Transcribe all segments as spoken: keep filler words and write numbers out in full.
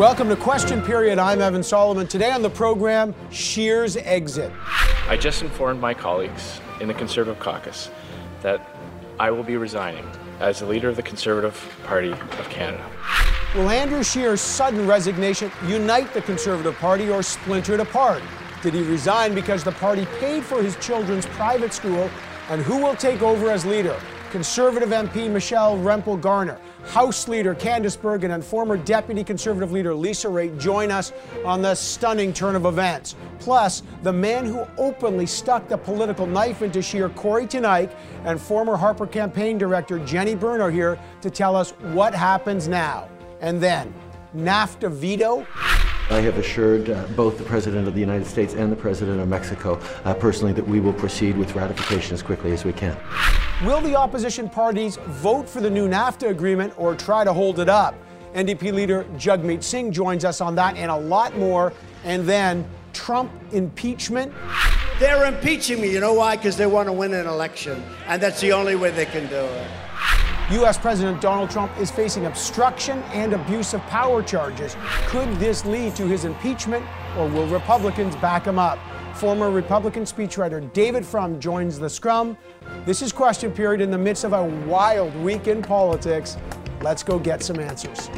Welcome to Question Period. I'm Evan Solomon. Today on the program, Scheer's exit. I just informed my colleagues in the Conservative caucus that I will be resigning as the leader of the Conservative Party of Canada. Will Andrew Scheer's sudden resignation unite the Conservative Party or splinter it apart? Did he resign because the party paid for his children's private school? And who will take over as leader? Conservative M P Michelle Rempel Garner, House Leader Candice Bergen, and former Deputy Conservative Leader Lisa Raitt join us on the stunning turn of events. Plus, the man who openly stuck the political knife into Scheer, Corey Tenycke, and former Harper campaign director Jenny Byrne are here to tell us what happens now. And then, NAFTA veto? I have assured uh, both the President of the United States and the President of Mexico uh, personally that we will proceed with ratification as quickly as we can. Will the opposition parties vote for the new NAFTA agreement or try to hold it up? N D P leader Jagmeet Singh joins us on that and a lot more. And then, Trump impeachment? They're impeaching me. You know why? Because they want to win an election. And that's the only way they can do it. U S President Donald Trump is facing obstruction and abuse of power charges. Could this lead to his impeachment, or will Republicans back him up? Former Republican speechwriter David Frum joins the scrum. This is Question Period in the midst of a wild week in politics. Let's go get some answers.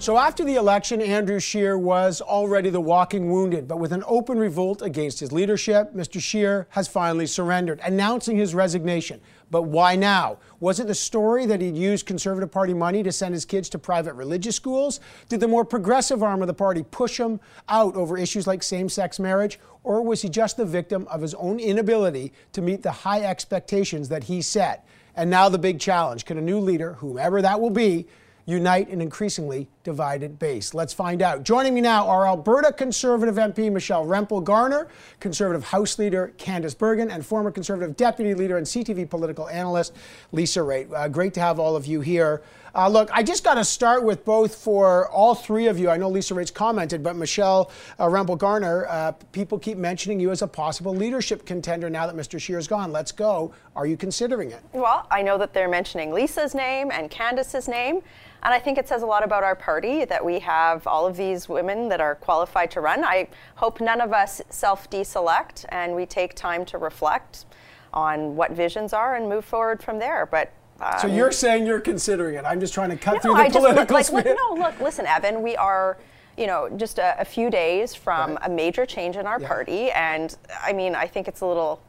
So after the election, Andrew Scheer was already the walking wounded, but with an open revolt against his leadership, Mister Scheer has finally surrendered, announcing his resignation. But why now? Was it the story that he'd used Conservative Party money to send his kids to private religious schools? Did the more progressive arm of the party push him out over issues like same-sex marriage? Or was he just the victim of his own inability to meet the high expectations that he set? And now the big challenge. Can a new leader, whoever that will be, unite an increasingly divided base? Let's find out. Joining me now are Alberta Conservative M P Michelle Rempel Garner, Conservative House Leader Candice Bergen, and former Conservative Deputy Leader and C T V political analyst Lisa Raitt. Uh, great to have all of you here. Uh, look, I just got to start with both for all three of you. I know Lisa Raitt's commented, but Michelle uh, Rempel Garner, uh, people keep mentioning you as a possible leadership contender now that Mister Scheer's gone. Let's go. Are you considering it? Well, I know that they're mentioning Lisa's name and Candice's name. And I think it says a lot about our party that we have all of these women that are qualified to run. I hope none of us self-deselect and we take time to reflect on what visions are and move forward from there. But um, so you're saying you're considering it. I'm just trying to cut no, through the I political just, like, like, No, look, listen, Evan, we are, you know, just a, a few days from right. a major change in our yeah. party. And I mean, I think it's a little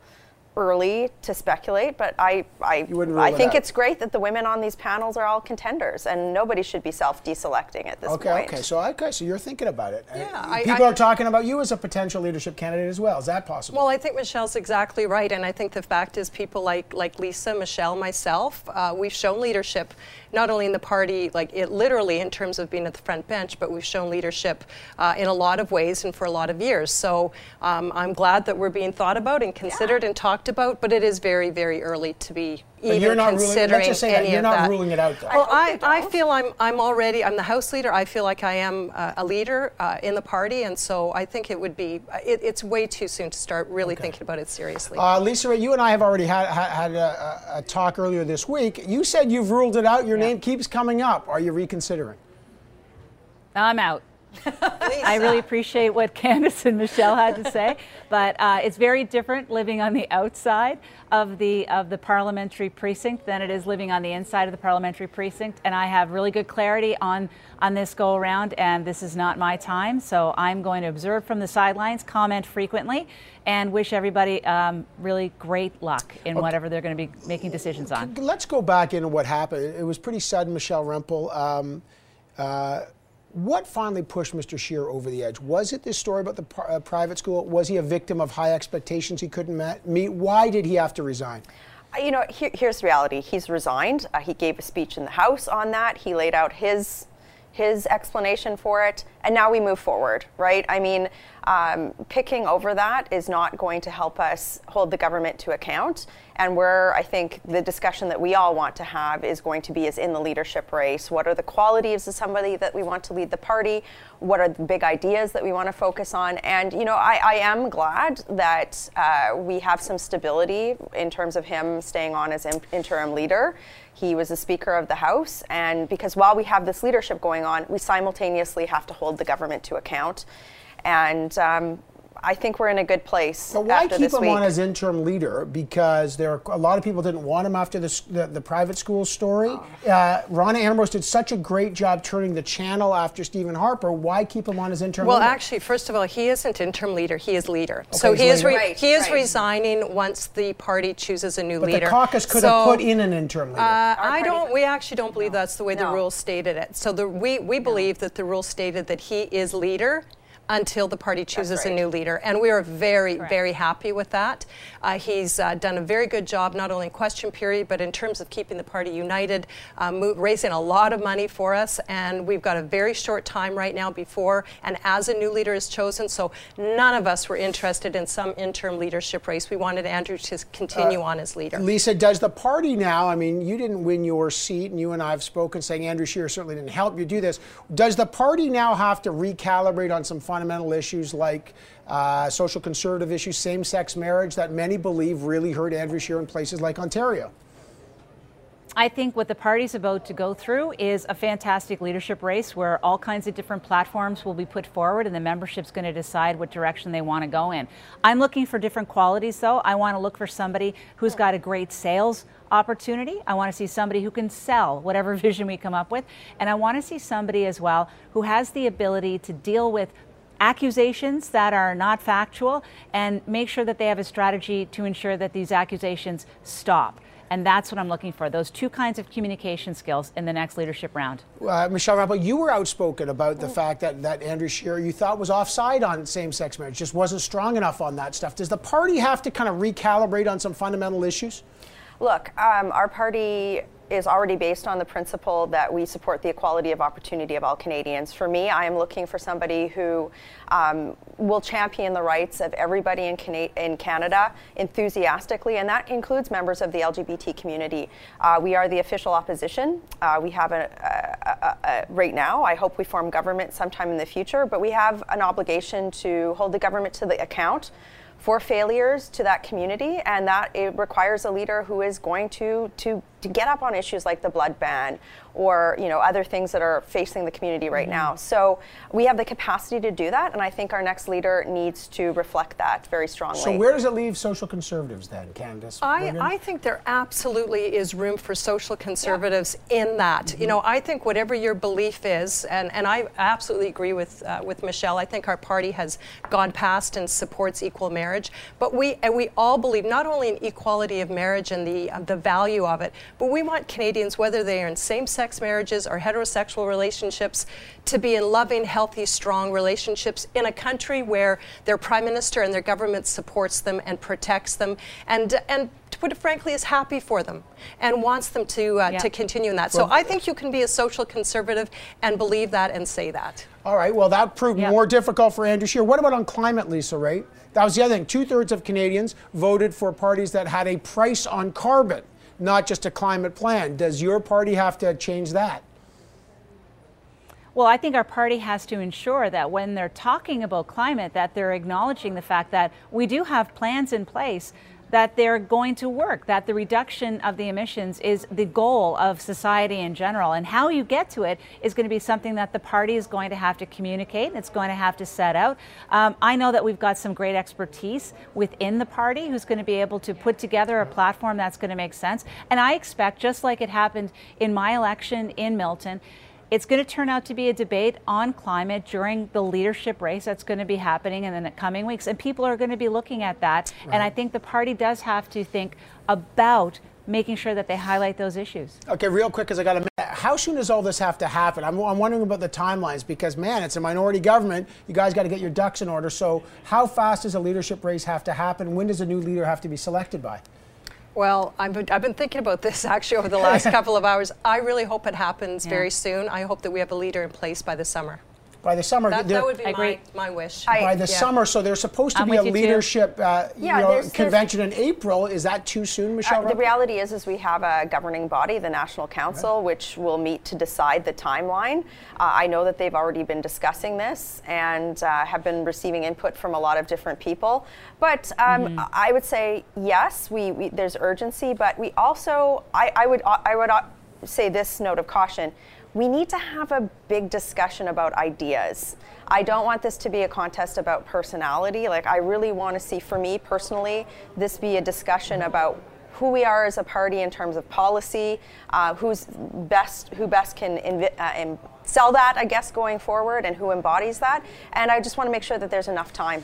early to speculate, but I I, I think it's great that the women on these panels are all contenders, and nobody should be self-deselecting at this okay, point. Okay, okay. So okay, so you're thinking about it. Yeah, I, people I, are talking about you as a potential leadership candidate as well. Is that possible? Well, I think Michelle's exactly right, and I think the fact is people like like Lisa, Michelle, myself, uh, we've shown leadership not only in the party, like it literally in terms of being at the front bench, but we've shown leadership uh, in a lot of ways and for a lot of years. So um, I'm glad that we're being thought about and considered yeah. and talked about, but it is very, very early to be even but you're not considering ruling, let's just say any that, you're of not that. Ruling it out, though. Well, I, I, I feel I'm, I'm already, I'm the House leader. I feel like I am uh, a leader uh, in the party, and so I think it would be, it, it's way too soon to start really okay. thinking about it seriously. Uh, Lisa, you and I have already had, had a, a talk earlier this week. You said you've ruled it out. Your yeah. name keeps coming up. Are you reconsidering? I'm out. I really appreciate what Candice and Michelle had to say, but uh, it's very different living on the outside of the of the parliamentary precinct than it is living on the inside of the parliamentary precinct. And I have really good clarity on on this go around, and this is not my time. So I'm going to observe from the sidelines, comment frequently, and wish everybody um, really great luck in okay. whatever they're going to be making decisions on. Let's go back into what happened. It was pretty sudden, Michelle Rempel. Um, uh, What finally pushed Mister Scheer over the edge? Was it this story about the par- uh, private school? Was he a victim of high expectations he couldn't met- meet? Why did he have to resign? You know, here, here's the reality. He's resigned. Uh, he gave a speech in the House on that. He laid out his his explanation for it, and now we move forward, right? I mean, um, picking over that is not going to help us hold the government to account, and where I think the discussion that we all want to have is going to be is in the leadership race. What are the qualities of somebody that we want to lead the party? What are the big ideas that we want to focus on? And, you know, I, I am glad that uh, we have some stability in terms of him staying on as in- interim leader. He was the Speaker of the House, and because while we have this leadership going on, we simultaneously have to hold the government to account. And um, I think we're in a good place after this week. But why keep him on as interim leader? Because there are, a lot of people didn't want him after the, the, the private school story. Oh. Uh, Rona Ambrose did such a great job turning the channel after Stephen Harper. Why keep him on as interim well, leader? Well, actually, first of all, he isn't interim leader. He is leader. Okay, so he is re- right, he is right. resigning once the party chooses a new but leader. But the caucus could so, have put in an interim leader. Uh, I don't. We actually don't believe no. that's the way no. the rules stated it. So the, we, we believe no. that the rules stated that he is leader until the party chooses right. a new leader. And we are very, Correct. very happy with that. Uh, he's uh, done a very good job, not only in question period, but in terms of keeping the party united, uh, move, raising a lot of money for us. And we've got a very short time right now before and as a new leader is chosen. So none of us were interested in some interim leadership race. We wanted Andrew to continue uh, on as leader. Lisa, does the party now, I mean, you didn't win your seat, and you and I have spoken saying Andrew Scheer certainly didn't help you do this. Does the party now have to recalibrate on some fundamental issues like uh, social conservative issues, same-sex marriage, that many believe really hurt Andrew Scheer in places like Ontario? I think what the party's about to go through is a fantastic leadership race where all kinds of different platforms will be put forward, and the membership's going to decide what direction they want to go in. I'm looking for different qualities, though. I want to look for somebody who's got a great sales opportunity. I want to see somebody who can sell whatever vision we come up with. And I want to see somebody as well who has the ability to deal with accusations that are not factual and make sure that they have a strategy to ensure that these accusations stop. And that's what I'm looking for, those two kinds of communication skills in the next leadership round. Uh, Michelle Rempel, you were outspoken about the oh. fact that, that Andrew Scheer you thought was offside on same-sex marriage, just wasn't strong enough on that stuff. Does the party have to kind of recalibrate on some fundamental issues? Look, um, our party is already based on the principle that we support the equality of opportunity of all Canadians. For me, I am looking for somebody who um, will champion the rights of everybody in, Can- in Canada enthusiastically, and that includes members of the L G B T community. Uh, we are the official opposition. Uh, we have, a, a, a, a, right now, I hope we form government sometime in the future, but we have an obligation to hold the government to the account for failures to that community, and that it requires a leader who is going to, to to get up on issues like the blood ban or, you know, other things that are facing the community right mm-hmm. now. So we have the capacity to do that, and I think our next leader needs to reflect that very strongly. So where does it leave social conservatives then, Candice? I, I think there absolutely is room for social conservatives yeah. in that. Mm-hmm. You know, I think whatever your belief is, and, and I absolutely agree with uh, with Michelle, I think our party has gone past and supports equal marriage, but we and we all believe not only in equality of marriage and the uh, the value of it, but we want Canadians, whether they are in same-sex marriages or heterosexual relationships, to be in loving, healthy, strong relationships in a country where their prime minister and their government supports them and protects them and, and to put it frankly, is happy for them and wants them to uh, yeah. to continue in that. So well, I think you can be a social conservative and believe that and say that. All right, well, that proved yeah. more difficult for Andrew Scheer. What about on climate, Lisa Raitt? That was the other thing. Two-thirds of Canadians voted for parties that had a price on carbon, not just a climate plan. Does your party have to change that? Well, I think our party has to ensure that when they're talking about climate, that they're acknowledging the fact that we do have plans in place, that they're going to work, that the reduction of the emissions is the goal of society in general. And how you get to it is going to be something that the party is going to have to communicate, and it's going to have to set out. Um, I know that we've got some great expertise within the party who's going to be able to put together a platform that's going to make sense. And I expect, just like it happened in my election in Milton, it's going to turn out to be a debate on climate during the leadership race that's going to be happening in the coming weeks. And people are going to be looking at that. Right. And I think the party does have to think about making sure that they highlight those issues. Okay, real quick, because I got a minute. How soon does all this have to happen? I'm, I'm wondering about the timelines because, man, it's a minority government. You guys got to get your ducks in order. So how fast does a leadership race have to happen? When does a new leader have to be selected by? Well, I've been thinking about this actually over the last couple of hours. I really hope it happens yeah. very soon. I hope that we have a leader in place by the summer. By the summer, that, that would be my, my wish. I, by the yeah. summer, so there's supposed to I'm be a leadership uh, yeah, you know, there's, convention there's, in April. Is that too soon, Michelle? Uh, the reality is, is we have a governing body, the National Council, right. which will meet to decide the timeline. Uh, I know that they've already been discussing this and uh, have been receiving input from a lot of different people. But um, mm-hmm. I would say yes, we, we there's urgency, but we also, I, I would, I would say this note of caution. We need to have a big discussion about ideas. I don't want this to be a contest about personality. Like, I really want to see, for me personally, this be a discussion about who we are as a party in terms of policy, uh, who's best, who best can invi- uh, im- sell that, I guess, going forward, and who embodies that. And I just want to make sure that there's enough time.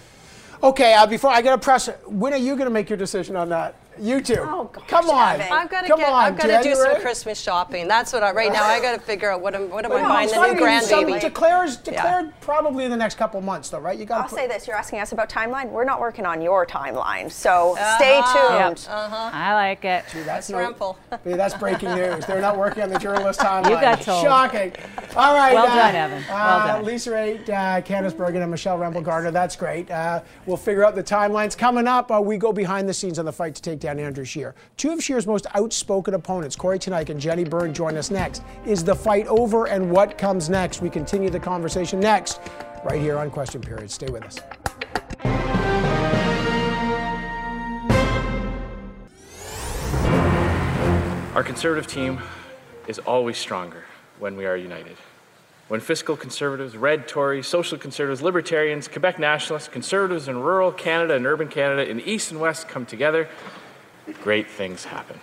Okay, uh, before I gotta press, when are you gonna make your decision on that? You two. Oh, gosh, come on. Evan. I've got to get. On, I've got to do some Christmas shopping. That's what I. Right now, I got to figure out what am what am well, I no, buying the new grandbaby. Declares declared yeah. probably in the next couple months, though, right? You got. I'll put, say this: you're asking us about timeline. We're not working on your timeline, so uh-huh. stay tuned. Yep. Uh-huh. I like it. Gee, that's Rempel. That's breaking news. They're not working on the journalist timeline. You got told. Shocking. All right. Well uh, done, Evan. Well uh, done. Lisa Raitt, uh, Candice Bergen, and Michelle Rempel Garner. That's great. Uh, we'll figure out the timelines coming up. Uh, we go behind the scenes on the fight to take down Andrew Scheer. Two of Scheer's most outspoken opponents, Corey Tenycke and Jenny Byrne, join us next. Is the fight over, and what comes next? We continue the conversation next, right here on Question Period. Stay with us. Our Conservative team is always stronger when we are united. When fiscal conservatives, red Tories, social conservatives, libertarians, Quebec nationalists, conservatives in rural Canada and urban Canada, in the east and west come together, great things happen.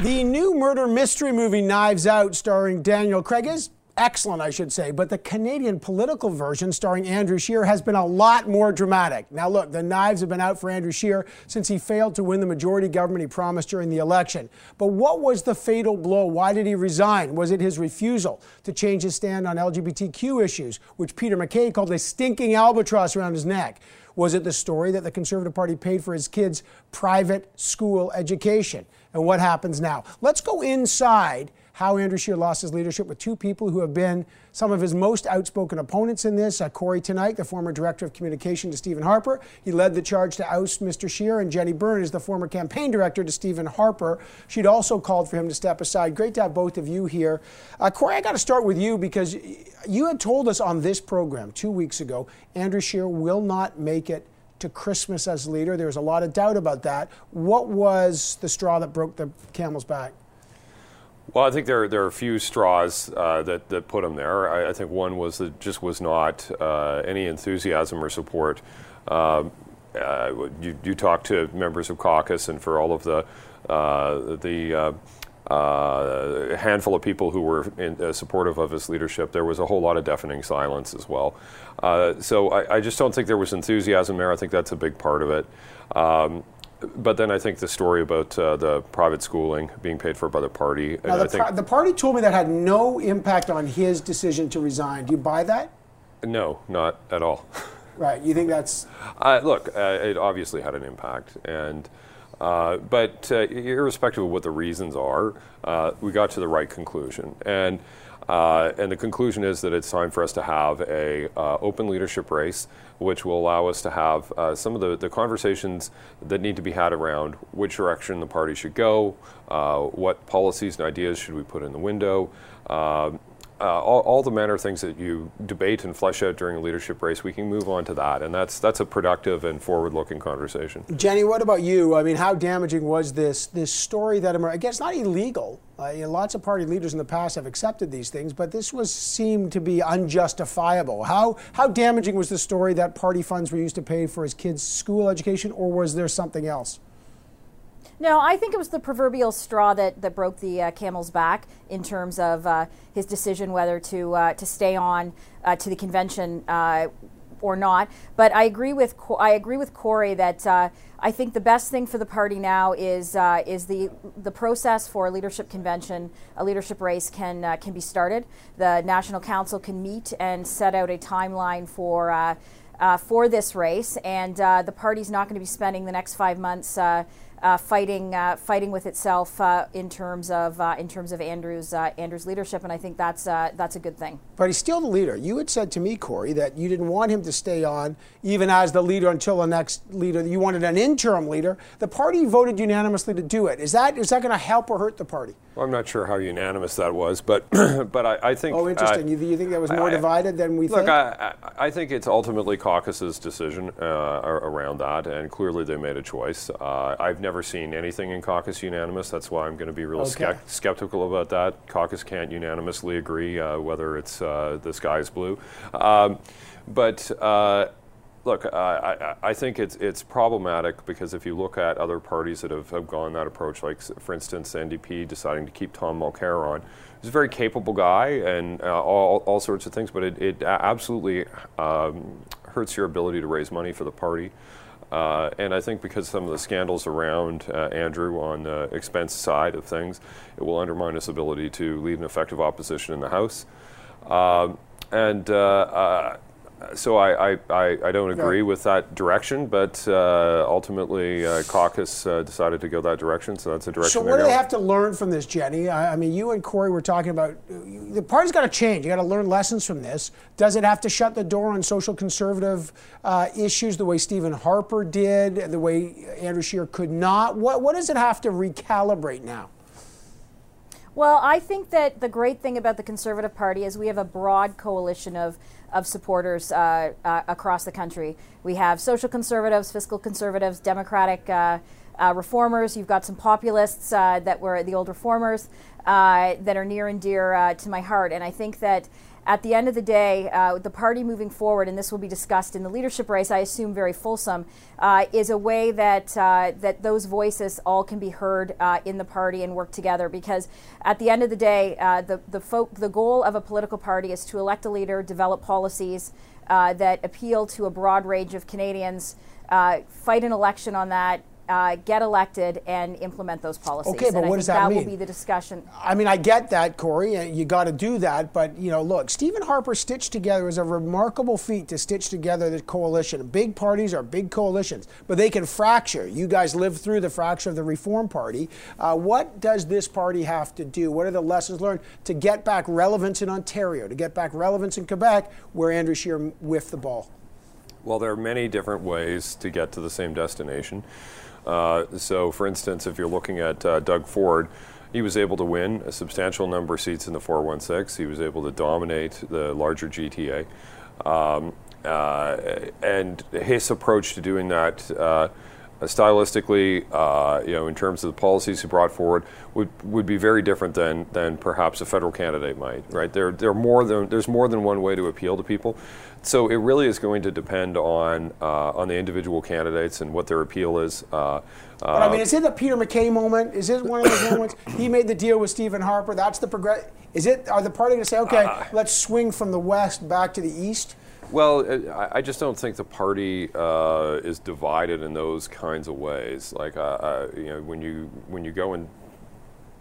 The new murder mystery movie Knives Out, starring Daniel Craig, is excellent, I should say, but the Canadian political version starring Andrew Scheer has been a lot more dramatic. Now look, the knives have been out for Andrew Scheer since he failed to win the majority government he promised during the election. But what was the fatal blow? Why did he resign? Was it his refusal to change his stand on L G B T Q issues, which Peter McKay called a stinking albatross around his neck? Was it the story that the Conservative Party paid for his kids' private school education? And what happens now? Let's go inside how Andrew Scheer lost his leadership with two people who have been some of his most outspoken opponents in this. Uh, Corey Tenycke, the former director of communication to Stephen Harper. He led the charge to oust Mister Scheer, and Jenny Byrne is the former campaign director to Stephen Harper. She'd also called for him to step aside. Great to have both of you here. Uh, Corey, I got to start with you because you had told us on this program two weeks ago, Andrew Scheer will not make it to Christmas as leader. There was a lot of doubt about that. What was the straw that broke the camel's back? Well, I think there there are a few straws uh, that that put him there. I, I think one was that just was not uh, any enthusiasm or support. Um, uh, you you talk to members of caucus, and for all of the uh, the uh, uh, handful of people who were in, uh, supportive of his leadership, there was a whole lot of deafening silence as well. Uh, so I, I just don't think there was enthusiasm there. I think that's a big part of it. Um, But then I think the story about uh, the private schooling being paid for by the party. Now, the, I think par- the party told me that had no impact on his decision to resign. Do you buy that? No, not at all. Right. You think that's... Uh, look, uh, it obviously had an impact. and uh, But uh, irrespective of what the reasons are, uh, we got to the right conclusion. And uh, and the conclusion is that it's time for us to have a uh, open leadership race, which will allow us to have uh, some of the, the conversations that need to be had around which direction the party should go, uh, what policies and ideas should we put in the window, uh, uh, all, all the manner of things that you debate and flesh out during a leadership race. We can move on to that, and that's that's a productive and forward-looking conversation. Jenny, what about you? I mean, how damaging was this this story that emerged? Again, it's not illegal. Uh, you know, lots of party leaders in the past have accepted these things, but this was seemed to be unjustifiable. How how damaging was the story that party funds were used to pay for his kids' school education, or was there something else? No, I think it was the proverbial straw that, that broke the uh, camel's back in terms of uh, his decision whether to uh, to stay on uh, to the convention uh, or not. But I agree with Co- I agree with Corey that. Uh, I think the best thing for the party now is uh, is the the process for a leadership convention, a leadership race can uh, can be started. The National Council can meet and set out a timeline for uh, uh, for this race, and uh, the party's not going to be spending the next five months uh, uh, fighting uh, fighting with itself uh, in terms of uh, in terms of Andrew's uh, Andrew's leadership, and I think that's uh, that's a good thing. But he's still the leader. You had said to me, Corey, that you didn't want him to stay on even as the leader until the next leader. You wanted an interim leader. The party voted unanimously to do it. Is that is that going to help or hurt the party? Well, I'm not sure how unanimous that was, but but I, I think. Oh, interesting. Uh, you, you think that was more I, divided than we look, think? Look, I, I think it's ultimately caucus's decision uh, around that, and clearly they made a choice. Uh, I've never seen anything in caucus unanimous. That's why I'm going to be real okay. skept skeptical about that. Caucus can't unanimously agree uh, whether it's uh, the sky's blue, um, but. Uh, Look, uh, I, I think it's it's problematic because if you look at other parties that have, have gone that approach, like, for instance, N D P deciding to keep Tom Mulcair on, he's a very capable guy and uh, all, all sorts of things, but it, it absolutely um, hurts your ability to raise money for the party. Uh, and I think because some of the scandals around uh, Andrew on the expense side of things, it will undermine his ability to lead an effective opposition in the House. Uh, and... Uh, uh, So I, I, I don't agree no. with that direction, but uh, ultimately uh, caucus uh, decided to go that direction, so that's a direction. So what do they have to learn from this, Jenny? I, I mean, you and Corey were talking about the party's got to change. You got to learn lessons from this. Does it have to shut the door on social conservative uh, issues the way Stephen Harper did, the way Andrew Scheer could not? What, what does it have to recalibrate now? Well, I think that the great thing about the Conservative Party is we have a broad coalition of of supporters uh, uh, across the country. We have social conservatives, fiscal conservatives, democratic uh, uh, reformers. You've got some populists uh, that were the old reformers uh, that are near and dear uh, to my heart. And I think that at the end of the day, uh, the party moving forward, and this will be discussed in the leadership race, I assume very fulsome, uh, is a way that uh, that those voices all can be heard uh, in the party and work together. Because at the end of the day, uh, the the, fo the goal of a political party is to elect a leader, develop policies uh, that appeal to a broad range of Canadians, uh, fight an election on that. Uh, get elected and implement those policies. Okay, but and what I does that, that mean? That will be the discussion. I mean, I get that, Corey. You got to do that. But, you know, look, Stephen Harper stitched together, it was a remarkable feat to stitch together the coalition. Big parties are big coalitions, but they can fracture. You guys lived through the fracture of the Reform Party. Uh, what does this party have to do? What are the lessons learned to get back relevance in Ontario, to get back relevance in Quebec, where Andrew Scheer whiffed the ball? Well, there are many different ways to get to the same destination. Uh, so, for instance, if you're looking at uh, Doug Ford, he was able to win a substantial number of seats in the four one six. He was able to dominate the larger G T A. Um, uh, and his approach to doing that uh, stylistically, uh, you know, in terms of the policies he brought forward, would would be very different than than perhaps a federal candidate might, right? There, there are more than, there's more than one way to appeal to people. So it really is going to depend on uh, on the individual candidates and what their appeal is. Uh, but I mean, is it the Peter McKay moment? Is it one of those moments? He made the deal with Stephen Harper. That's the progress. Is it? Are the party going to say, okay, uh, let's swing from the west back to the east? Well, I just don't think the party uh, is divided in those kinds of ways. Like, uh, uh, you know, when you when you go and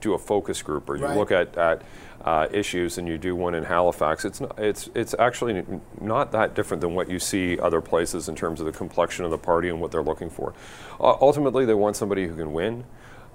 do a focus group or you right. look at at uh, issues and you do one in Halifax, it's not, it's it's actually not that different than what you see other places in terms of the complexion of the party and what they're looking for. Uh, ultimately, they want somebody who can win.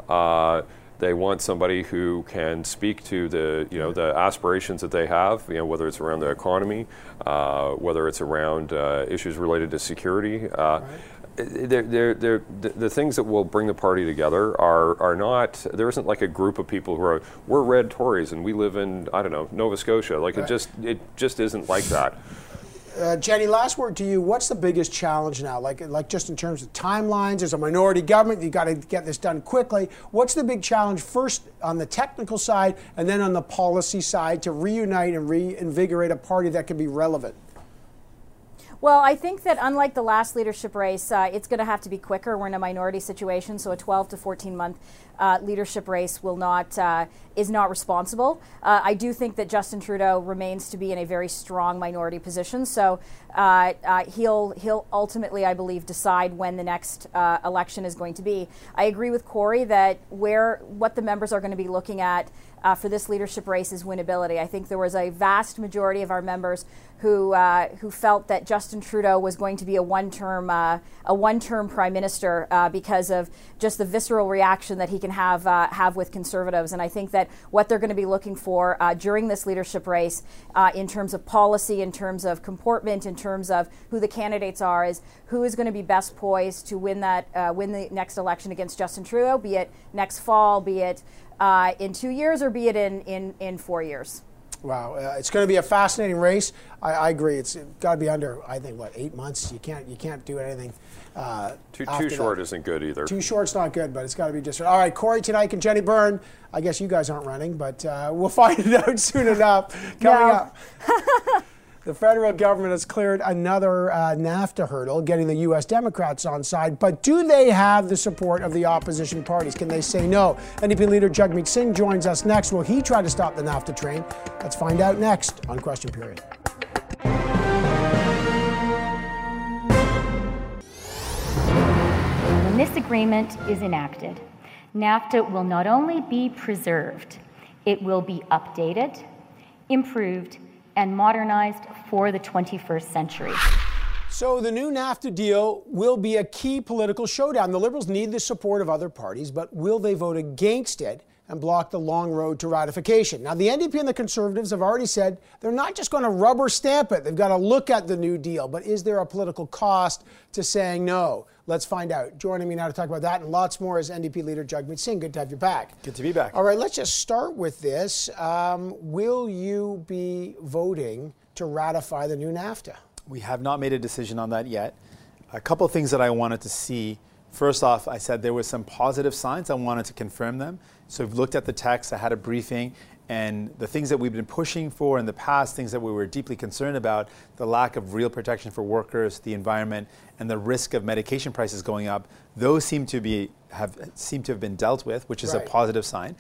Uh, They want somebody who can speak to the, you know, the aspirations that they have, you know, whether it's around the economy, uh, whether it's around uh, issues related to security. Uh, right. They're, they're, they're, the things that will bring the party together are, are not, there isn't like a group of people who are, we're red Tories and we live in, I don't know, Nova Scotia. Like right. it just, it just isn't like that. Uh, Jenny, last word to you. What's the biggest challenge now? Like, like just in terms of timelines, there's a minority government. You got to get this done quickly. What's the big challenge first on the technical side and then on the policy side to reunite and reinvigorate a party that can be relevant? Well, I think that unlike the last leadership race, uh, it's going to have to be quicker. We're in a minority situation, so a twelve to fourteen month uh, leadership race will not uh, is not responsible. Uh, I do think that Justin Trudeau remains to be in a very strong minority position, so uh, uh, he'll he'll ultimately, I believe, decide when the next uh, election is going to be. I agree with Corey that where what the members are going to be looking at uh, for this leadership race is winnability. I think there was a vast majority of our members who uh, who felt that Justin Justin Trudeau was going to be a one-term uh, a one-term prime minister uh, because of just the visceral reaction that he can have uh, have with conservatives. And I think that what they're going to be looking for uh, during this leadership race, uh, in terms of policy, in terms of comportment, in terms of who the candidates are, is who is going to be best poised to win that uh, win the next election against Justin Trudeau, be it next fall, be it uh, in two years, or be it in in, in four years. Wow, uh, it's going to be a fascinating race. I, I agree. It's got to be under, I think, what, eight months. You can't, you can't do anything. Uh, too too short that. Isn't good either. Too short's not good, but it's got to be just right. All right, Corey Tenycke and Jenny Byrne. I guess you guys aren't running, but uh, we'll find it out soon enough. Coming no. up, the federal government has cleared another uh, NAFTA hurdle, getting the U S Democrats on side. But do they have the support of the opposition parties? Can they say no? N D P leader Jagmeet Singh joins us next. Will he try to stop the NAFTA train? Let's find out next on Question Period. When this agreement is enacted, NAFTA will not only be preserved, it will be updated, improved, and modernized for the twenty-first century. So the new NAFTA deal will be a key political showdown. The Liberals need the support of other parties, but will they vote against it and block the long road to ratification? Now, the N D P and the Conservatives have already said they're not just going to rubber stamp it. They've got to look at the new deal. But is there a political cost to saying no? Let's find out. Joining me now to talk about that and lots more is N D P leader Jagmeet Singh. Good to have you back. Good to be back. All right, let's just start with this. Um, will you be voting to ratify the new NAFTA? We have not made a decision on that yet. A couple of things that I wanted to see. First off, I said there were some positive signs. I wanted to confirm them. So I've looked at the text. I had a briefing. And the things that we've been pushing for in the past, things that we were deeply concerned about, the lack of real protection for workers, the environment, and the risk of medication prices going up, those seem to be have seem to have been dealt with, which is right. a positive sign.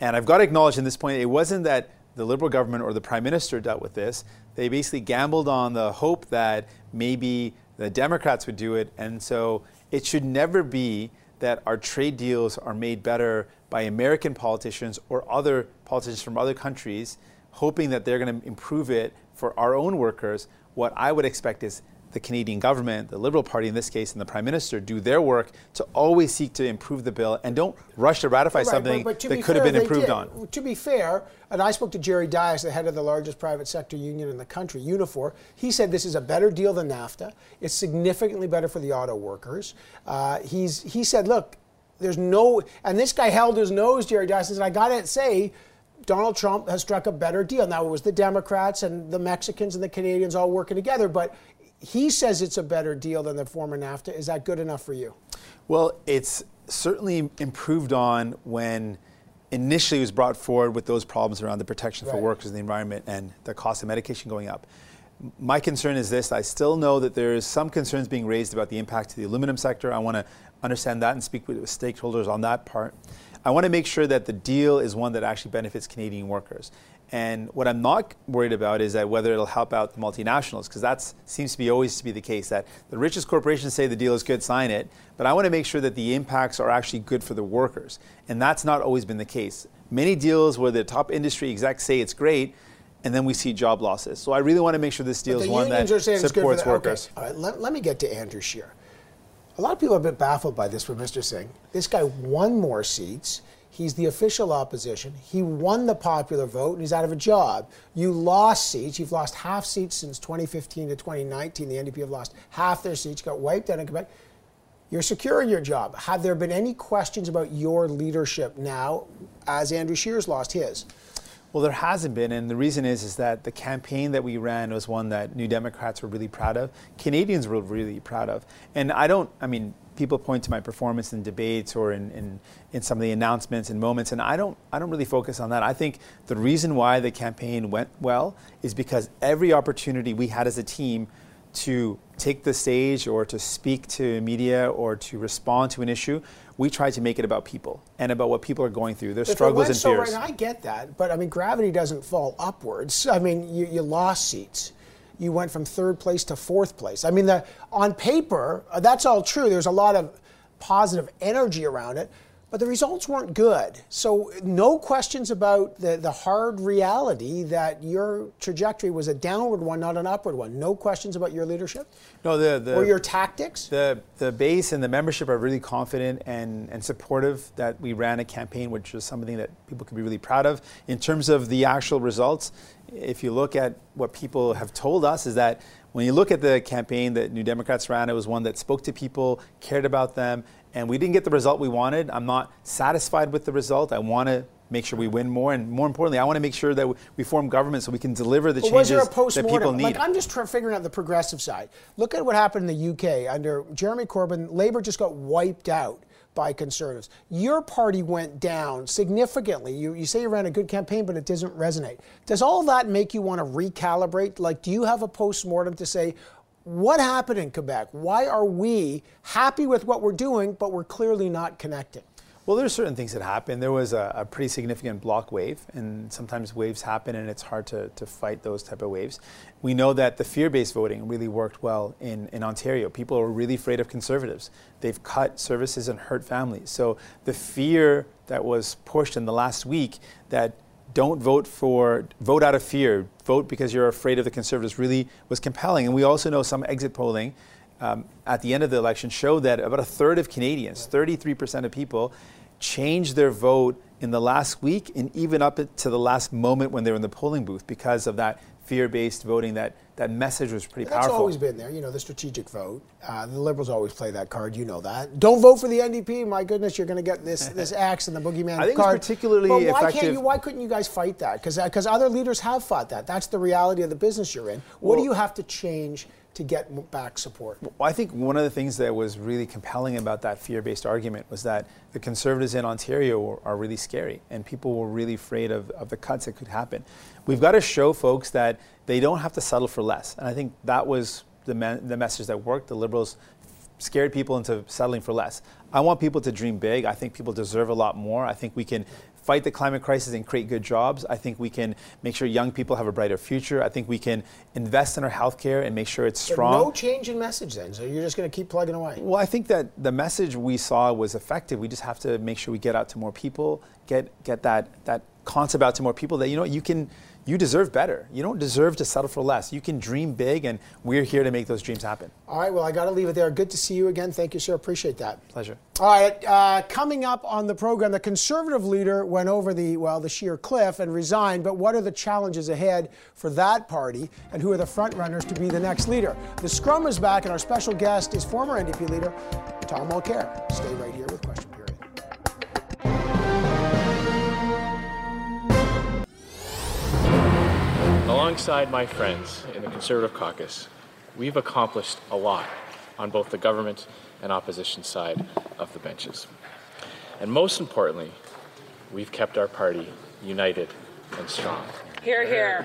And I've got to acknowledge at this point, it wasn't that the Liberal government or the Prime Minister dealt with this. They basically gambled on the hope that maybe the Democrats would do it. And so it should never be that our trade deals are made better by American politicians or other politicians from other countries, hoping that they're going to improve it for our own workers. What I would expect is the Canadian government, the Liberal Party in this case, and the Prime Minister do their work to always seek to improve the bill and don't rush to ratify right, something but, but to that could fair, have been improved on. To be fair, and I spoke to Jerry Dias, the head of the largest private sector union in the country, Unifor. He said this is a better deal than NAFTA. It's significantly better for the auto workers. Uh, he's he said, look, there's no, and this guy held his nose, Jerry Dias, and I got to say, Donald Trump has struck a better deal. Now, it was the Democrats and the Mexicans and the Canadians all working together, but he says it's a better deal than the former NAFTA. Is that good enough for you? Well, it's certainly improved on when initially it was brought forward with those problems around the protection right. for workers and the environment and the cost of medication going up. My concern is this. I still know that there is some concerns being raised about the impact to the aluminum sector. I want to understand that and speak with stakeholders on that part. I want to make sure that the deal is one that actually benefits Canadian workers. And what I'm not worried about is that whether it'll help out the multinationals, because that seems to be always to be the case, that the richest corporations say the deal is good, sign it. But I want to make sure that the impacts are actually good for the workers. And that's not always been the case. Many deals where the top industry execs say it's great, and then we see job losses. So I really want to make sure this deal is one that supports workers. Okay. All right, let, let me get to Andrew Scheer. A lot of people are a bit baffled by this for Mister Singh. This guy won more seats. He's the official opposition. He won the popular vote, and he's out of a job. You lost seats. You've lost half seats since twenty fifteen to twenty nineteen. The N D P have lost half their seats, got wiped out in Quebec. You're securing your job. Have there been any questions about your leadership now as Andrew Scheer's lost his? Well, there hasn't been, and the reason is is that the campaign that we ran was one that New Democrats were really proud of. Canadians were really proud of. And I don't, I mean, people point to my performance in debates or in, in, in some of the announcements and moments, and I don't I don't really focus on that. I think the reason why the campaign went well is because every opportunity we had as a team to take the stage or to speak to media or to respond to an issue, we tried to make it about people and about what people are going through, their if struggles and so fears. Right, I get that, but I mean, gravity doesn't fall upwards. I mean, you, you lost seats. You went from third place to fourth place. I mean, the, on paper, that's all true. There's a lot of positive energy around it. But the results weren't good. So no questions about the, the hard reality that your trajectory was a downward one, not an upward one. No questions about your leadership? No, the, the or your tactics? The the base and the membership are really confident and, and supportive that we ran a campaign, which is something that people can be really proud of. In terms of the actual results, if you look at what people have told us is that when you look at the campaign that New Democrats ran, it was one that spoke to people, cared about them, and we didn't get the result we wanted. I'm not satisfied with the result. I want to make sure we win more, and more importantly, I want to make sure that we form government so we can deliver the changes that people need. Like, I'm just trying, figuring out the progressive side. Look at what happened in the U K under Jeremy Corbyn. Labour just got wiped out by Conservatives. Your party went down significantly. You, you say you ran a good campaign, but it doesn't resonate. Does all that make you want to recalibrate? Like, do you have a postmortem to say, what happened in Quebec? Why are we happy with what we're doing, but we're clearly not connecting? Well, there's certain things that happen. There was a, a pretty significant block wave, and sometimes waves happen and it's hard to, to fight those type of waves. We know that the fear-based voting really worked well in, in Ontario. People are really afraid of Conservatives. They've cut services and hurt families. So the fear that was pushed in the last week that don't vote for, vote out of fear, vote because you're afraid of the Conservatives really was compelling. And we also know some exit polling um, at the end of the election showed that about a third of Canadians, thirty-three percent of people, changed their vote in the last week and even up to the last moment when they were in the polling booth because of that fear-based voting. That, that message was pretty powerful. That's always been there, you know, the strategic vote. Uh, the Liberals always play that card, you know that. Don't vote for the N D P, my goodness, you're going to get this this axe and the boogeyman card. I think it's particularly effective. But why can't you, why couldn't you guys fight that? Because other leaders have fought that. That's the reality of the business you're in. What do you have to change to get back support? Well, I think one of the things that was really compelling about that fear-based argument was that the Conservatives in Ontario are really scary, and people were really afraid of, of the cuts that could happen. We've got to show folks that they don't have to settle for less, and I think that was the, me- the message that worked. The Liberals scared people into settling for less. I want people to dream big. I think people deserve a lot more. I think we can fight the climate crisis and create good jobs. I think we can make sure young people have a brighter future. I think we can invest in our healthcare and make sure it's strong. But no change in message then, so you're just going to keep plugging away. Well, I think that the message we saw was effective. We just have to make sure we get out to more people, get get that that concept out to more people that, you know, you can you deserve better. You don't deserve to settle for less. You can dream big, and we're here to make those dreams happen. All right, well, I got to leave it there. Good to see you again. Thank you, sir. Appreciate that. Pleasure. All right, uh, coming up on the program, the Conservative leader went over the, well, the sheer cliff and resigned, but what are the challenges ahead for that party, and who are the front runners to be the next leader? The Scrum is back, and our special guest is former N D P leader Tom Mulcair. Stay right here with Question Period. Alongside my friends in the Conservative caucus, we've accomplished a lot on both the government and opposition side of the benches. And most importantly, we've kept our party united and strong. Hear, hear.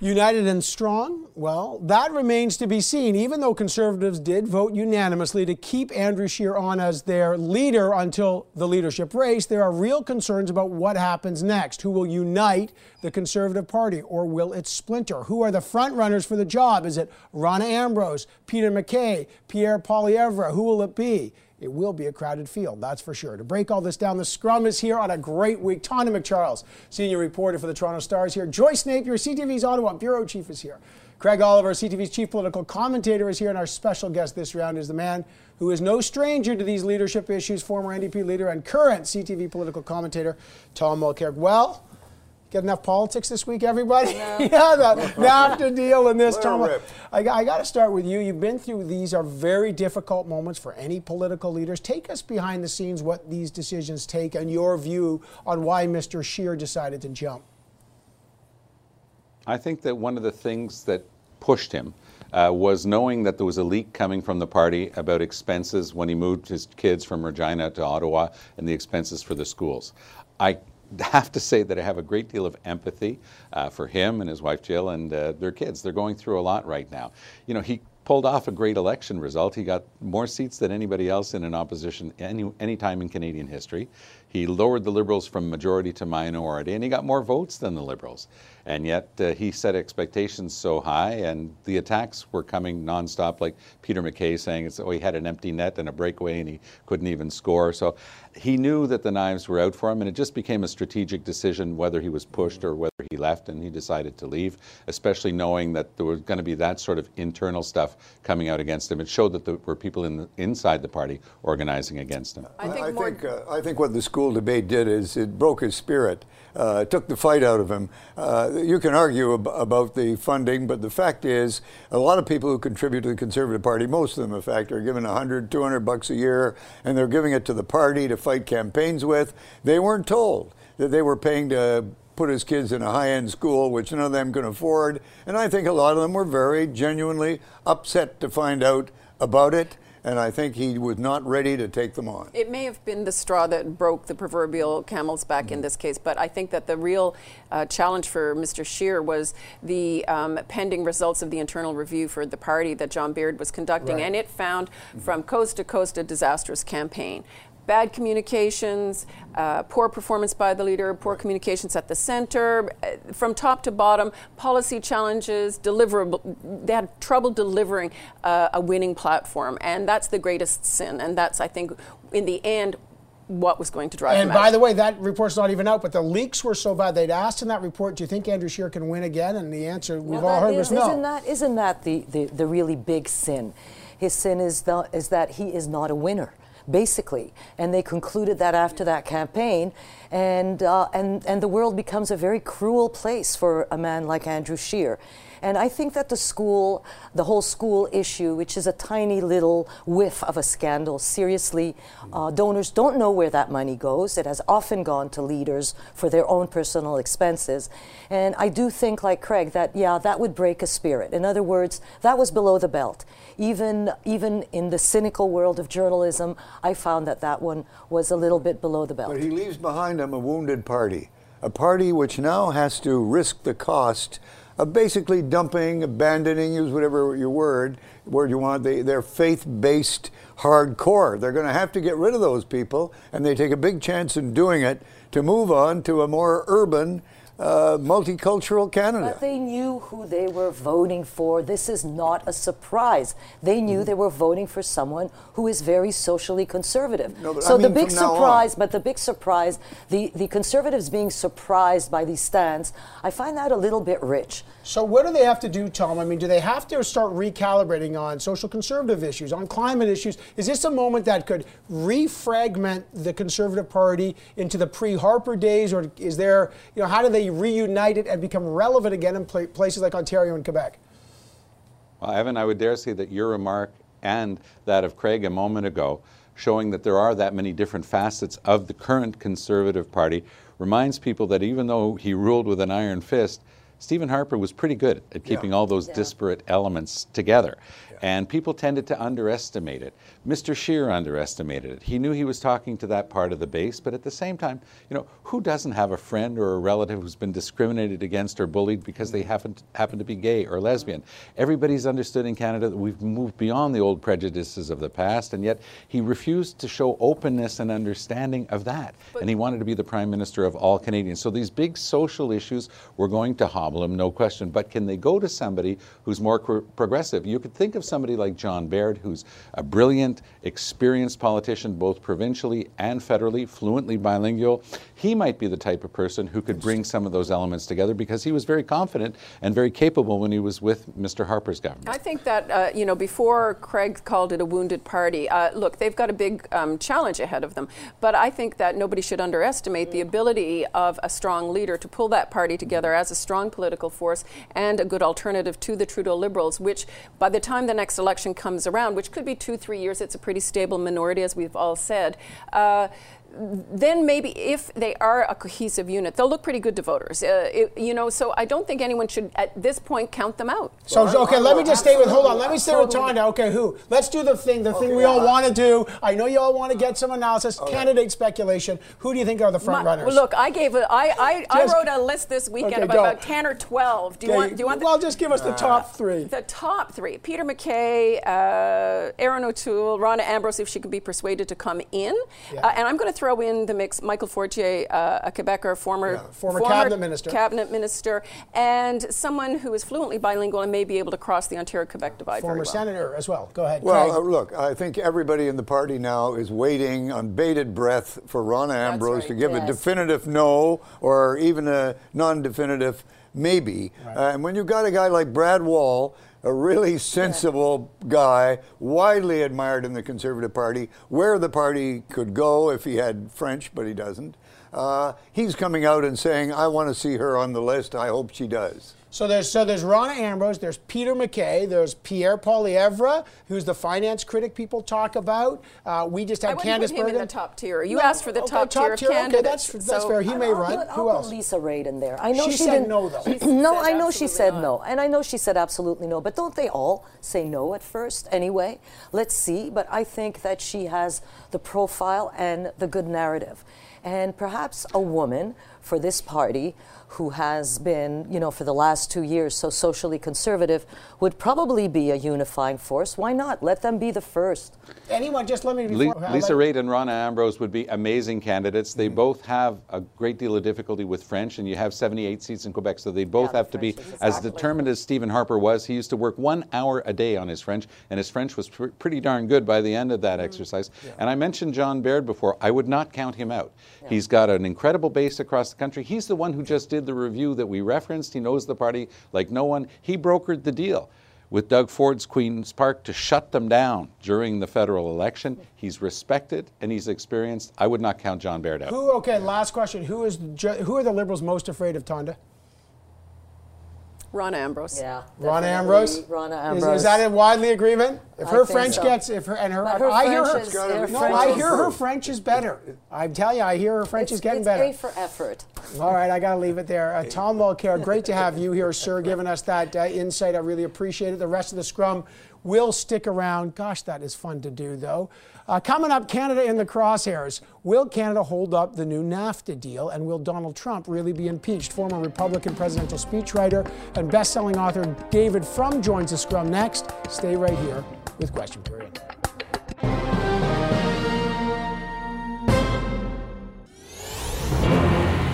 United and strong? Well, that remains to be seen, even though Conservatives did vote unanimously to keep Andrew Scheer on as their leader until the leadership race. There are real concerns about what happens next. Who will unite the Conservative Party, or will it splinter? Who are the front runners for the job? Is it Rona Ambrose, Peter McKay, Pierre Poilievre? Who will it be? It will be a crowded field, that's for sure. To break all this down, the Scrum is here on a great week. Tony McCharles, senior reporter for the Toronto Star, is here. Joyce Napier, C T V's Ottawa bureau chief, is here. Craig Oliver, C T V's chief political commentator, is here. And our special guest this round is the man who is no stranger to these leadership issues, former N D P leader and current C T V political commentator, Tom Mulcair. Well, get enough politics this week, everybody? No. Yeah, the NAFTA deal and this, Tom. I, I got to start with you. You've been through these are very difficult moments for any political leaders. Take us behind the scenes what these decisions take and your view on why Mister Scheer decided to jump. I think that one of the things that pushed him uh, was knowing that there was a leak coming from the party about expenses when he moved his kids from Regina to Ottawa and the expenses for the schools. I have to say that I have a great deal of empathy uh, for him and his wife Jill and uh, their kids. They're going through a lot right now. You know, he pulled off a great election result. He got more seats than anybody else in an opposition any, any time in Canadian history. He lowered the Liberals from majority to minority, and he got more votes than the Liberals. And yet uh, he set expectations so high, and the attacks were coming nonstop, like Peter McKay saying, it's, oh, he had an empty net and a breakaway, and he couldn't even score. So he knew that the knives were out for him, and it just became a strategic decision whether he was pushed or whether he left, and he decided to leave, especially knowing that there was going to be that sort of internal stuff coming out against him. It showed that there were people in the, inside the party organizing against him. I think, I think, uh, I think what the school debate did is it broke his spirit. Uh, it took the fight out of him. Uh, you can argue ab about the funding, but the fact is a lot of people who contribute to the Conservative Party, most of them, in fact, are given a hundred, two hundred bucks a year, and they're giving it to the party to fight campaigns with. They weren't told that they were paying to put his kids in a high-end school, which none of them can afford. And I think a lot of them were very genuinely upset to find out about it. And I think he was not ready to take them on. It may have been the straw that broke the proverbial camel's back mm-hmm. in this case, but I think that the real uh, challenge for Mister Scheer was the um, pending results of the internal review for the party that John Baird was conducting. Right. And it found mm-hmm. from coast to coast a disastrous campaign. Bad communications, uh, poor performance by the leader, poor communications at the center, uh, from top to bottom, policy challenges, deliverable. They had trouble delivering uh, a winning platform, and that's the greatest sin. And that's, I think, in the end, what was going to drive him out. And by the way, that report's not even out, but the leaks were so bad. They'd asked in that report, do you think Andrew Scheer can win again? And the answer we've all heard was no. Isn't that, isn't that the, the, the really big sin? His sin is, the, is that he is not a winner, basically, and they concluded that after that campaign, and uh, and and the world becomes a very cruel place for a man like Andrew Scheer. And I think that the school, the whole school issue, which is a tiny little whiff of a scandal, seriously, uh, donors don't know where that money goes. It has often gone to leaders for their own personal expenses. And I do think, like Craig, that, yeah, that would break a spirit. In other words, that was below the belt. Even, even in the cynical world of journalism, I found that that one was a little bit below the belt. But he leaves behind him a wounded party, a party which now has to risk the cost of basically dumping, abandoning, use whatever your word, word you want, they, they're faith-based hardcore. They're going to have to get rid of those people, and they take a big chance in doing it to move on to a more urban, Uh, multicultural Canada. But they knew who they were voting for. This is not a surprise. They knew mm. they were voting for someone who is very socially conservative. No, so I mean, the big surprise, but the big surprise, the, the Conservatives being surprised by these stands, I find that a little bit rich. So what do they have to do, Tom? I mean, do they have to start recalibrating on social conservative issues, on climate issues? Is this a moment that could refragment the Conservative Party into the pre-Harper days, or is there, you know, how do they reunite it and become relevant again in pla places like Ontario and Quebec? Well, Evan, I would dare say that your remark and that of Craig a moment ago, showing that there are that many different facets of the current Conservative Party, reminds people that even though he ruled with an iron fist, Stephen Harper was pretty good at keeping yeah. all those yeah. disparate elements together. Yeah. And people tended to underestimate it. Mister Scheer underestimated it. He knew he was talking to that part of the base, but at the same time, you know, who doesn't have a friend or a relative who's been discriminated against or bullied because they happen to, happen to be gay or lesbian? Everybody's understood in Canada that we've moved beyond the old prejudices of the past, and yet he refused to show openness and understanding of that. But and he wanted to be the Prime Minister of all Canadians. So these big social issues were going to hobble them, no question, but can they go to somebody who's more progressive? You could think of somebody like John Baird, who's a brilliant, experienced politician, both provincially and federally, fluently bilingual. He might be the type of person who could bring some of those elements together, because he was very confident and very capable when he was with Mister Harper's government. I think that, uh, you know, before Craig called it a wounded party, uh, look, they've got a big um, challenge ahead of them, but I think that nobody should underestimate the ability of a strong leader to pull that party together as a strong political political force and a good alternative to the Trudeau Liberals, which by the time the next election comes around, which could be two, three years, it's a pretty stable minority, as we've all said. Uh, then maybe if they are a cohesive unit, they'll look pretty good to voters. Uh, it, you know, so I don't think anyone should, at this point, count them out. So, well, okay, I, I, let me just stay with, hold on, let me stay absolutely. with Tonda. Okay, who? Let's do the thing, the okay, thing we all uh, want to do. I know you all want to get some analysis, okay. candidate speculation. Who do you think are the front my, runners? Look, I gave, a, I, I, just, I wrote a list this weekend okay, about, about ten or twelve. Do you, okay. want, do you want the, well, just give us the top three. The top three. Peter McKay, uh, Erin O'Toole, Rona Ambrose, if she could be persuaded to come in. Yeah. Uh, and I'm going to throw in the mix Michael Fortier, uh, a Quebecer, former, yeah, former, former cabinet minister, cabinet minister, and someone who is fluently bilingual and may be able to cross the Ontario-Quebec divide. Former well. senator as well. Go ahead. Well, uh, look, I think everybody in the party now is waiting on bated breath for Rona Ambrose right. to give yes. a definitive no or even a non-definitive maybe. Right. Uh, and when you've got a guy like Brad Wall, a really sensible yeah. guy, widely admired in the Conservative Party, where the party could go if he had French, but he doesn't. Uh, he's coming out and saying, I want to see her on the list. I hope she does. So there's, so there's Rona Ambrose, there's Peter McKay, there's Pierre Poilievre, who's the finance critic people talk about. Uh, we just had Candice Bergen. I wouldn't put him in the top tier. You no, asked for the okay, top, top tier, tier of candidates. Okay, that's, that's so fair. He I'll, may I'll run. Put, Who I'll else? Lisa Raitt in there. I know she, she said didn't, no, though. She no, I know she said not. no. And I know she said absolutely no. But don't they all say no at first anyway? Let's see. But I think that she has the profile and the good narrative. And perhaps a woman for this party who has been, you know, for the last two years so socially conservative would probably be a unifying force. Why not? Let them be the first. Anyone, just let me... Before, Le Lisa Raitt and Rona Ambrose would be amazing candidates. They mm-hmm. both have a great deal of difficulty with French, and you have seventy-eight seats in Quebec, so they both yeah, have the to French be exactly. as determined as Stephen Harper was. He used to work one hour a day on his French, and his French was pr pretty darn good by the end of that mm-hmm. exercise. Yeah. And I mentioned John Baird before. I would not count him out. Yeah. He's got an incredible base across the country. He's the one who just did the review that we referenced. He knows the party like no one. He brokered the deal with Doug Ford's Queen's Park to shut them down during the federal election. He's respected and he's experienced. I would not count John Baird out. Who, okay, last question. Who is who are the Liberals most afraid of, Tonda? Rona Ambrose. Yeah. Rona Ambrose? Rona Ambrose. Is, is that in widely agreement? If her French so. gets, if her, and her, her I hear her, is, her no, I hear her French is better. I tell you, I hear her French it's, is getting it's better. It's A for effort. All right, I got to leave it there. Uh, Tom Mulcair, great to have you here, sir, giving us that uh, insight. I really appreciate it. The rest of the scrum will stick around. Gosh, that is fun to do, though. Uh, coming up, Canada in the crosshairs. Will Canada hold up the new NAFTA deal, and will Donald Trump really be impeached? Former Republican presidential speechwriter and best-selling author David Frum joins the scrum next. Stay right here with Question Period.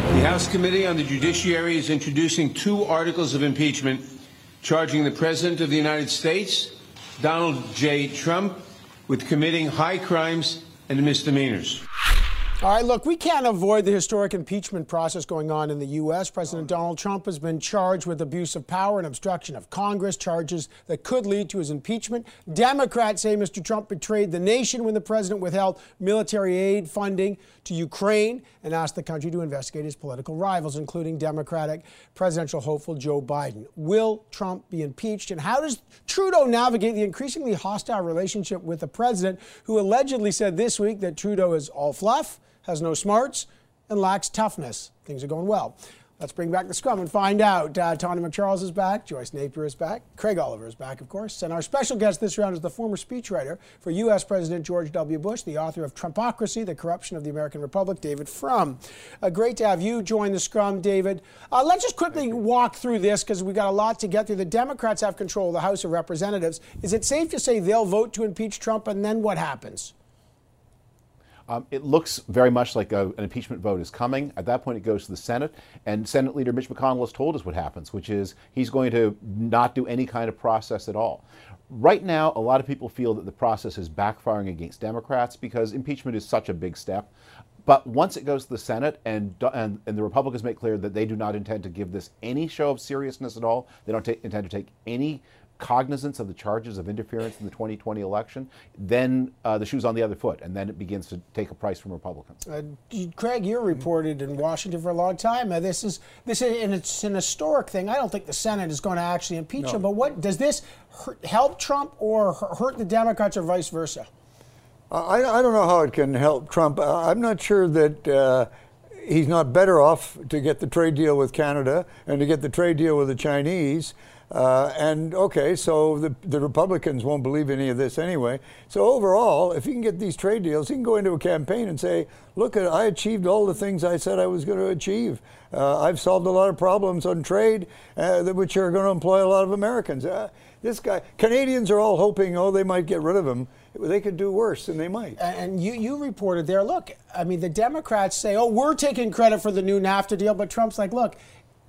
The House Committee on the Judiciary is introducing two articles of impeachment charging the President of the United States, Donald J. Trump, with committing high crimes and misdemeanors. All right, look, we can't avoid the historic impeachment process going on in the U S President Donald Trump has been charged with abuse of power and obstruction of Congress, charges that could lead to his impeachment. Democrats say Mister Trump betrayed the nation when the president withheld military aid funding to Ukraine and asked the country to investigate his political rivals, including Democratic presidential hopeful Joe Biden. Will Trump be impeached? And how does Trudeau navigate the increasingly hostile relationship with the president, who allegedly said this week that Trudeau is all fluff, has no smarts, and lacks toughness? Things are going well. Let's bring back the scrum and find out. Uh, Tony McCharles is back. Joyce Napier is back. Craig Oliver is back, of course. And our special guest this round is the former speechwriter for U S President George W. Bush, the author of Trumpocracy, The Corruption of the American Republic, David Frum. Uh, great to have you join the scrum, David. Uh, let's just quickly walk through this because we've got a lot to get through. The Democrats have control of the House of Representatives. Is it safe to say they'll vote to impeach Trump, and then what happens? Um, it looks very much like a, an impeachment vote is coming. At that point, it goes to the Senate, and Senate Leader Mitch McConnell has told us what happens, which is he's going to not do any kind of process at all. Right now, a lot of people feel that the process is backfiring against Democrats because impeachment is such a big step. But once it goes to the Senate and, and, and the Republicans make clear that they do not intend to give this any show of seriousness at all, they don't intend to take any cognizance of the charges of interference in the twenty twenty election, then uh, the shoe's on the other foot, and then it begins to take a price from Republicans. Uh, Craig, you're reported in Washington for a long time. Uh, this is this, is, and it's an historic thing. I don't think the Senate is going to actually impeach no. him. But what does this hurt, help Trump or hurt the Democrats, or vice versa? Uh, I, I don't know how it can help Trump. Uh, I'm not sure that. Uh, He's not better off to get the trade deal with Canada and to get the trade deal with the Chinese Uh, and okay, so the, the Republicans won't believe any of this anyway. So overall, if you can get these trade deals, you can go into a campaign and say, look, I achieved all the things I said I was going to achieve. Uh, I've solved a lot of problems on trade, uh, which are going to employ a lot of Americans. Uh, this guy, Canadians are all hoping, oh, they might get rid of him. They could do worse, and they might. And you, you reported there, look, I mean, the Democrats say, oh, we're taking credit for the new NAFTA deal, but Trump's like, look,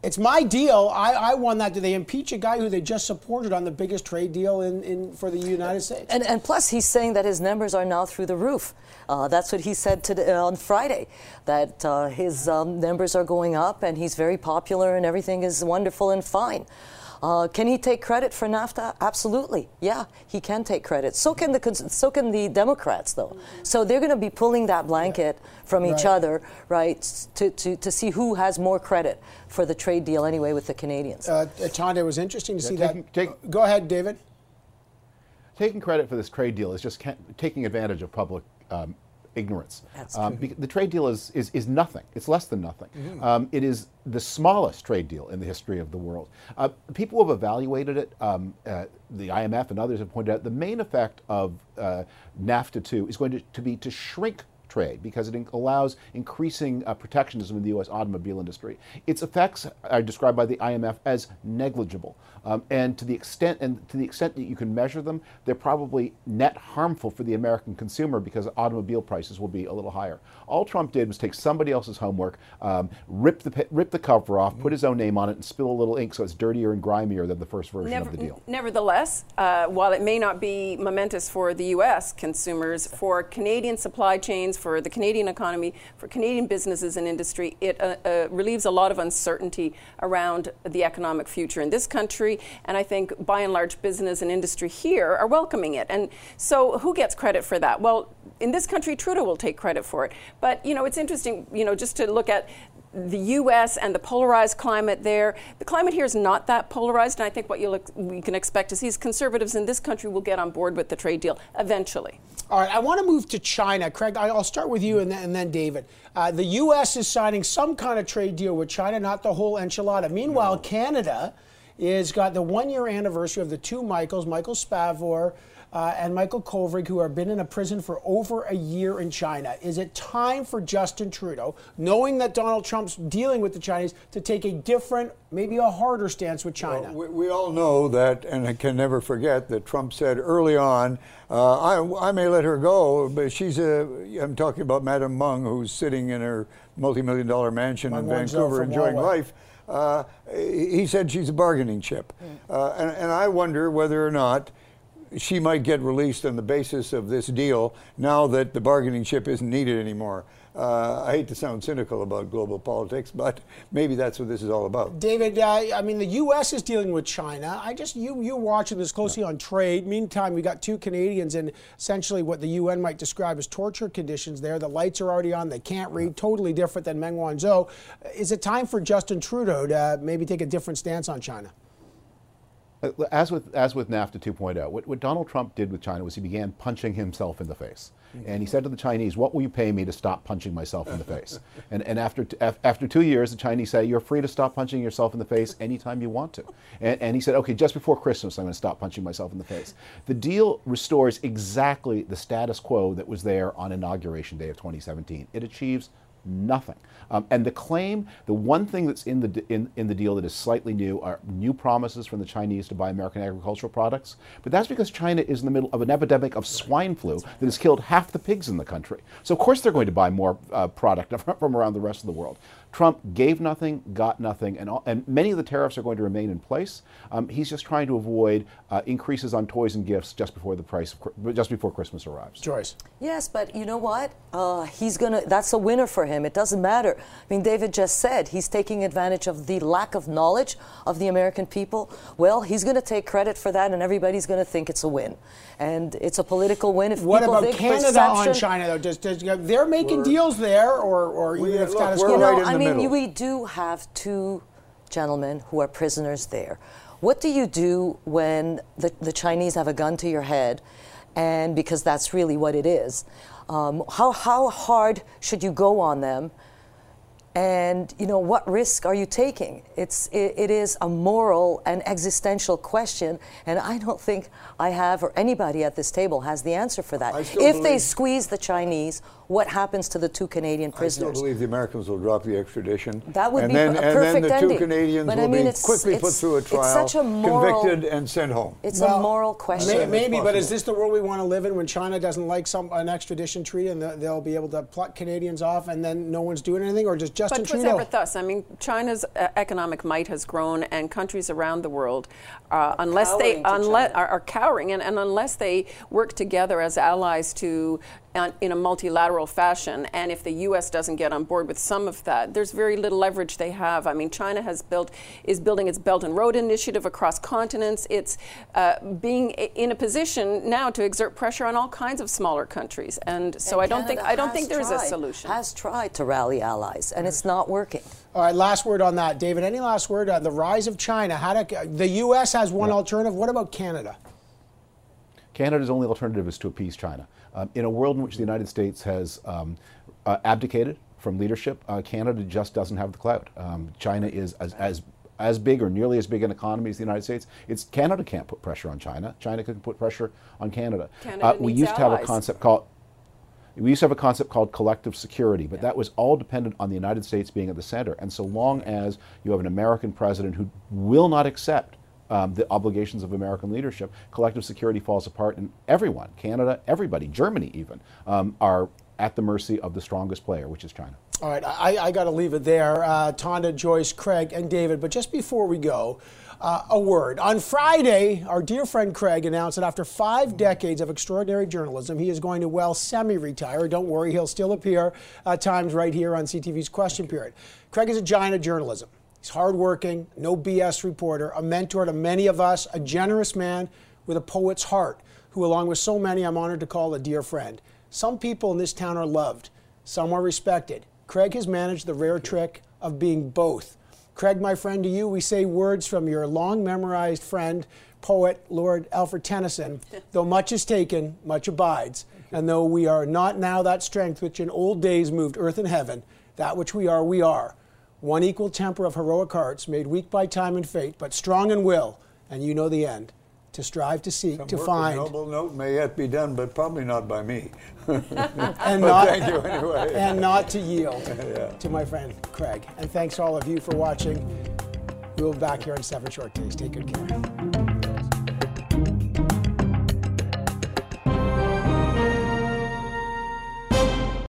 it's my deal. I, I won that. Do they impeach a guy who they just supported on the biggest trade deal in, in for the United States? And, and plus, he's saying that his numbers are now through the roof. Uh, that's what he said today, uh, on Friday, that uh, his um, numbers are going up and he's very popular and everything is wonderful and fine. Uh, can he take credit for NAFTA? Absolutely. Yeah, he can take credit. So can the so can the Democrats, though. So they're going to be pulling that blanket from each right. other, right, to, to, to see who has more credit for the trade deal anyway with the Canadians. Uh, Chanda, it was interesting to yeah, see taking, that. Take, Go ahead, David. Taking credit for this trade deal is just taking advantage of public um, ignorance. That's um, true. The trade deal is, is, is nothing. It's less than nothing. Mm-hmm. um, it is the smallest trade deal in the history of the world. Uh, people have evaluated it. Um, uh, the I M F and others have pointed out the main effect of uh, NAFTA two is going to, to be to shrink trade because it in allows increasing uh, protectionism in the U S automobile industry. Its effects are described by the I M F as negligible, um, and to the extent and to the extent that you can measure them, they're probably net harmful for the American consumer because automobile prices will be a little higher. All Trump did was take somebody else's homework, um, rip the rip the cover off, put his own name on it, and spill a little ink so it's dirtier and grimier than the first version Never, of the deal. Nevertheless, uh, while it may not be momentous for the U S consumers, for Canadian supply chains, for the Canadian economy, for Canadian businesses and industry, it uh, uh, relieves a lot of uncertainty around the economic future in this country. And I think, by and large, business and industry here are welcoming it. And so who gets credit for that? Well, in this country, Trudeau will take credit for it. But, you know, it's interesting, you know, just to look at the U S and the polarized climate there. The climate here is not that polarized, and I think what you look, we can expect to see is conservatives in this country will get on board with the trade deal eventually. All right, I want to move to China. Craig, I'll start with you and then, and then David. Uh, the U S is signing some kind of trade deal with China, not the whole enchilada. Meanwhile, no. Canada is got the one-year anniversary of the two Michaels, Michael Spavor uh, and Michael Kovrig, who have been in a prison for over a year in China. Is it time for Justin Trudeau, knowing that Donald Trump's dealing with the Chinese, to take a different, maybe a harder stance with China? Well, we, we all know that, and I can never forget that Trump said early on, uh, I, I may let her go, but she's a, I'm talking about Madame Meng, who's sitting in her multi-million dollar mansion Meng in Vancouver enjoying Walmart. life. Uh, he said she's a bargaining chip. Mm. Uh, and, and I wonder whether or not she might get released on the basis of this deal now that the bargaining chip isn't needed anymore. Uh, I hate to sound cynical about global politics, but maybe that's what this is all about. David, uh, I mean, the U S is dealing with China. I just, you you watching this closely yeah. on trade. Meantime, we got two Canadians in essentially what the U N might describe as torture conditions there. The lights are already on. They can't read. Totally different than Meng Wanzhou. Is it time for Justin Trudeau to uh, maybe take a different stance on China? As with as with NAFTA two point oh, what, what Donald Trump did with China was he began punching himself in the face. And he said to the Chinese, what will you pay me to stop punching myself in the face? And, and after, t af after two years, the Chinese say, you're free to stop punching yourself in the face anytime you want to. And, and he said, okay, just before Christmas, I'm going to stop punching myself in the face. The deal restores exactly the status quo that was there on Inauguration Day of twenty seventeen. It achieves nothing. Um, and the claim, the one thing that's in the in, in the deal that is slightly new are new promises from the Chinese to buy American agricultural products. But that's because China is in the middle of an epidemic of swine flu that has killed half the pigs in the country. So of course they're going to buy more uh, product from around the rest of the world. Trump gave nothing, got nothing, and, all, and many of the tariffs are going to remain in place. Um, he's just trying to avoid uh, increases on toys and gifts just before the price, of, just before Christmas arrives. Joyce. Yes, but you know what? Uh, he's gonna. That's a winner for him. It doesn't matter. I mean, David just said he's taking advantage of the lack of knowledge of the American people. Well, he's going to take credit for that, and everybody's going to think it's a win, and it's a political win. If what people about think Canada on China though? Does, does, they're making we're, deals there, or or we, even if look, status quo. You know, right in I mean, middle. we do have two gentlemen who are prisoners there. What do you do when the, the Chinese have a gun to your head, and because that's really what it is? Um, how, how hard should you go on them And, you know, what risk are you taking? It's, it, it is a moral and existential question, and I don't think I have, or anybody at this table has the answer for that. If they squeeze the Chinese, what happens to the two Canadian prisoners? I still believe the Americans will drop the extradition. That would and be then, a perfect And then the ending. two Canadians but will I mean, be it's, quickly it's, put through a trial, it's such a moral, convicted and sent home. It's well, a moral question. May, maybe, but is this the world we want to live in, when China doesn't like some an extradition treaty and the, they'll be able to pluck Canadians off and then no one's doing anything? Or just Justin Trudeau? But whatever thus, I mean, China's uh, economic might has grown, and countries around the world, uh, unless they unless, are, are cowering, and, and unless they work together as allies to in a multilateral fashion, and if the U S doesn't get on board with some of that, there's very little leverage they have. I mean, China has built, is building its Belt and Road Initiative across continents. It's uh, being in a position now to exert pressure on all kinds of smaller countries, and so and I don't Canada think I don't think there's tried, a solution. Has tried to rally allies, and it's not working. All right, last word on that, David. Any last word on the rise of China? How to, the U S has one yeah. alternative. What about Canada? Canada's only alternative is to appease China. Um, in a world in which the United States has um, uh, abdicated from leadership, uh, Canada just doesn't have the clout. Um, China is as, as as big or nearly as big an economy as the United States. It's Canada can't put pressure on China. China can put pressure on Canada. Canada uh, we needs used to have allies. a concept called. We used to have a concept called collective security, but yeah. that was all dependent on the United States being at the center. And so long as you have an American president who will not accept Um, the obligations of American leadership, collective security falls apart, and everyone, Canada, everybody, Germany even, um, are at the mercy of the strongest player, which is China. All right, I, I got to leave it there. Uh, Tonda, Joyce, Craig, and David, but just before we go, uh, a word. On Friday, our dear friend Craig announced that after five decades of extraordinary journalism, he is going to, well, semi-retire. Don't worry, he'll still appear uh, times right here on C T V's Question Period. Craig is a giant of journalism. He's hardworking, no B S reporter, a mentor to many of us, a generous man with a poet's heart, who, along with so many, I'm honored to call a dear friend. Some people in this town are loved, some are respected. Craig has managed the rare trick of being both. Craig, my friend, to you, we say words from your long-memorized friend, poet Lord Alfred Tennyson. Though much is taken, much abides. And though we are not now that strength which in old days moved earth and heaven, that which we are, we are. One equal temper of heroic hearts, made weak by time and fate, but strong in will, and you know the end, to strive, to seek, Some to work find. Some noble note may yet be done, but probably not by me. and not, thank you anyway. And not to yield yeah. to my friend Craig. And thanks to all of you for watching. We'll be back here in seven short days. Take good care.